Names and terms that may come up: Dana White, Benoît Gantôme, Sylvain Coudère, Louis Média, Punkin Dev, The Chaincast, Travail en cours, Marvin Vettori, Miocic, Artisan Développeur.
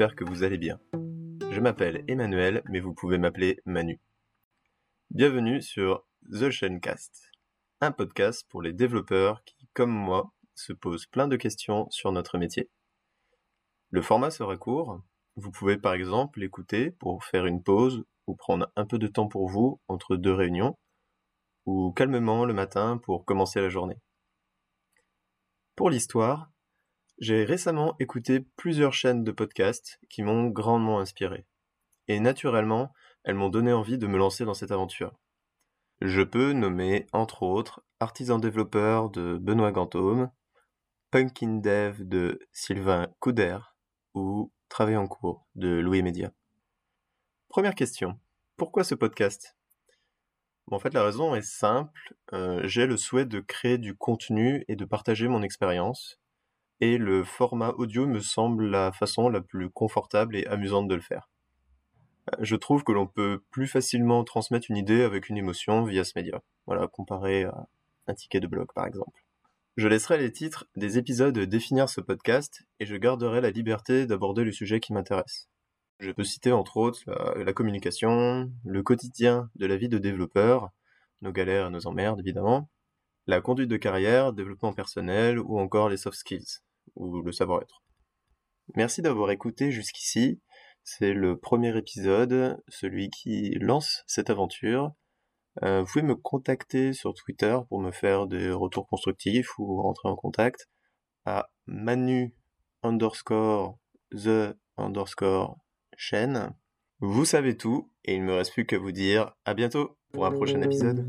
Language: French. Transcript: j'espère que vous allez bien. Je m'appelle Emmanuel, mais vous pouvez m'appeler Manu. Bienvenue sur The Chaincast, un podcast pour les développeurs qui, comme moi, se posent plein de questions sur notre métier. Le format sera court. Vous pouvez par exemple l'écouter pour faire une pause ou prendre un peu de temps pour vous entre deux réunions, ou calmement le matin pour commencer la journée. Pour l'histoire, j'ai récemment écouté plusieurs chaînes de podcasts qui m'ont grandement inspiré. Et naturellement, elles m'ont donné envie de me lancer dans cette aventure. Je peux nommer, entre autres, Artisan Développeur de Benoît Gantôme, Punkin Dev de Sylvain Coudère ou Travail en cours de Louis Média. Première question, pourquoi ce podcast ? En fait, la raison est simple, j'ai le souhait de créer du contenu et de partager mon expérience, et le format audio me semble la façon la plus confortable et amusante de le faire. Je trouve que l'on peut plus facilement transmettre une idée avec une émotion via ce média, voilà, comparé à un ticket de blog par exemple. Je laisserai les titres des épisodes définir ce podcast, et je garderai la liberté d'aborder le sujet qui m'intéresse. Je peux citer entre autres la communication, le quotidien de la vie de développeur, nos galères et nos emmerdes évidemment, la conduite de carrière, développement personnel ou encore les soft skills, ou le savoir-être. Merci d'avoir écouté jusqu'ici, c'est le premier épisode, celui qui lance cette aventure. Vous pouvez me contacter sur Twitter pour me faire des retours constructifs ou rentrer en contact à manu_the_chaîne. Vous savez tout, et il ne me reste plus qu'à vous dire à bientôt pour un prochain épisode.